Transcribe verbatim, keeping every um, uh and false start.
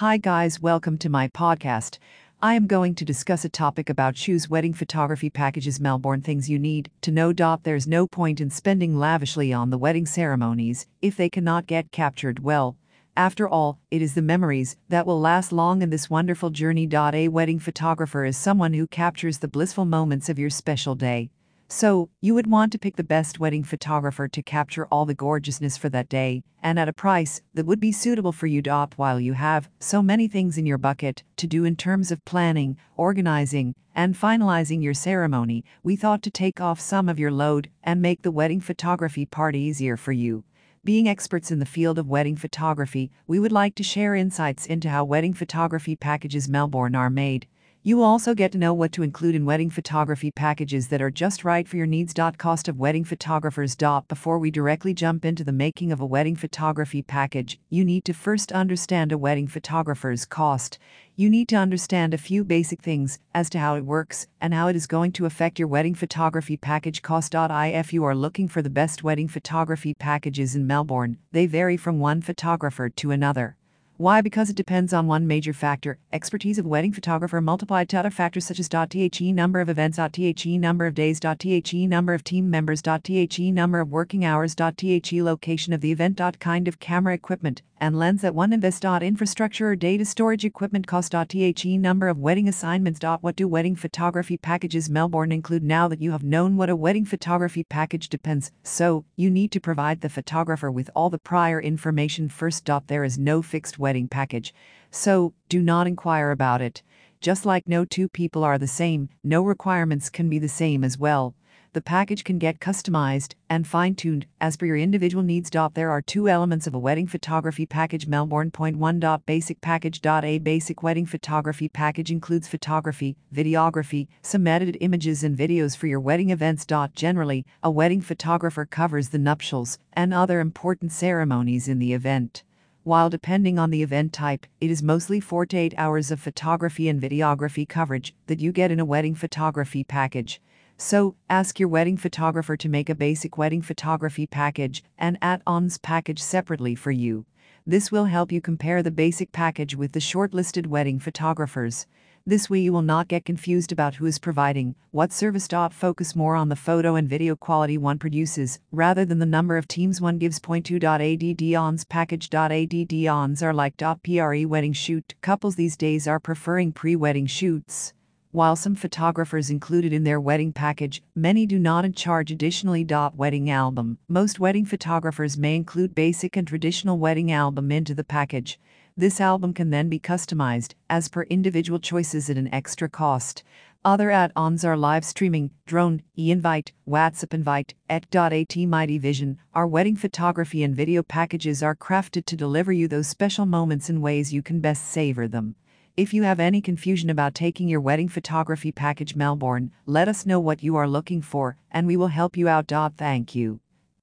Hi guys, welcome to my podcast. I am going to discuss a topic about shoes, wedding photography packages, Melbourne, things you need to know. There's no point in spending lavishly on the wedding ceremonies if they cannot get captured well. After all, it is the memories that will last long in this wonderful journey. A wedding photographer is someone who captures the blissful moments of your special day. So, you would want to pick the best wedding photographer to capture all the gorgeousness for that day, and at a price that would be suitable for you. While you have so many things in your bucket to do in terms of planning, organizing, and finalizing your ceremony, we thought to take off some of your load and make the wedding photography part easier for you. Being experts in the field of wedding photography, we would like to share insights into how wedding photography packages Melbourne are made. You also get to know what to include in wedding photography packages that are just right for your needs. Cost of wedding photographers. Before we directly jump into the making of a wedding photography package, you need to first understand a wedding photographer's cost. You need to understand a few basic things as to how it works and how it is going to affect your wedding photography package cost. If you are looking for the best wedding photography packages in Melbourne, they vary from one photographer to another. Why? Because it depends on one major factor, expertise of wedding photographer multiplied to other factors such as the number of events, the number of days, the number of team members, the number of working hours, the location of the event, kind of camera equipment and lens that one invests, infrastructure or data storage equipment cost, the number of wedding assignments. What do wedding photography packages Melbourne include? Now that you have known what a wedding photography package depends, so you need to provide the photographer with all the prior information first. There is no fixed wedding package, so do not inquire about it. Just like no two people are the same, no requirements can be the same as well. The package can get customized and fine-tuned as per your individual needs. There are two elements of a wedding photography package Melbourne. one. Basic package. A basic wedding photography package includes photography, videography, some edited images and videos for your wedding events. Generally, a wedding photographer covers the nuptials and other important ceremonies in the event. While depending on the event type, it is mostly four to eight hours of photography and videography coverage that you get in a wedding photography package. So, ask your wedding photographer to make a basic wedding photography package and add-ons package separately for you. This will help you compare the basic package with the shortlisted wedding photographers. This way you will not get confused about who is providing what service. Focus more on the photo and video quality one produces rather than the number of teams one gives. two. Add-ons package. Add-ons are like pre wedding shoot. Couples these days are preferring pre-wedding shoots. While some photographers included in their wedding package, many do not and charge additionally. Wedding album. Most wedding photographers may include basic and traditional wedding album into the package. This album can then be customized as per individual choices at an extra cost. Other add-ons are live streaming, drone, e-invite, WhatsApp invite, et cetera. Mighty Vision. Our wedding photography and video packages are crafted to deliver you those special moments in ways you can best savor them. If you have any confusion about taking your wedding photography package Melbourne, let us know what you are looking for, and we will help you out. Thank you.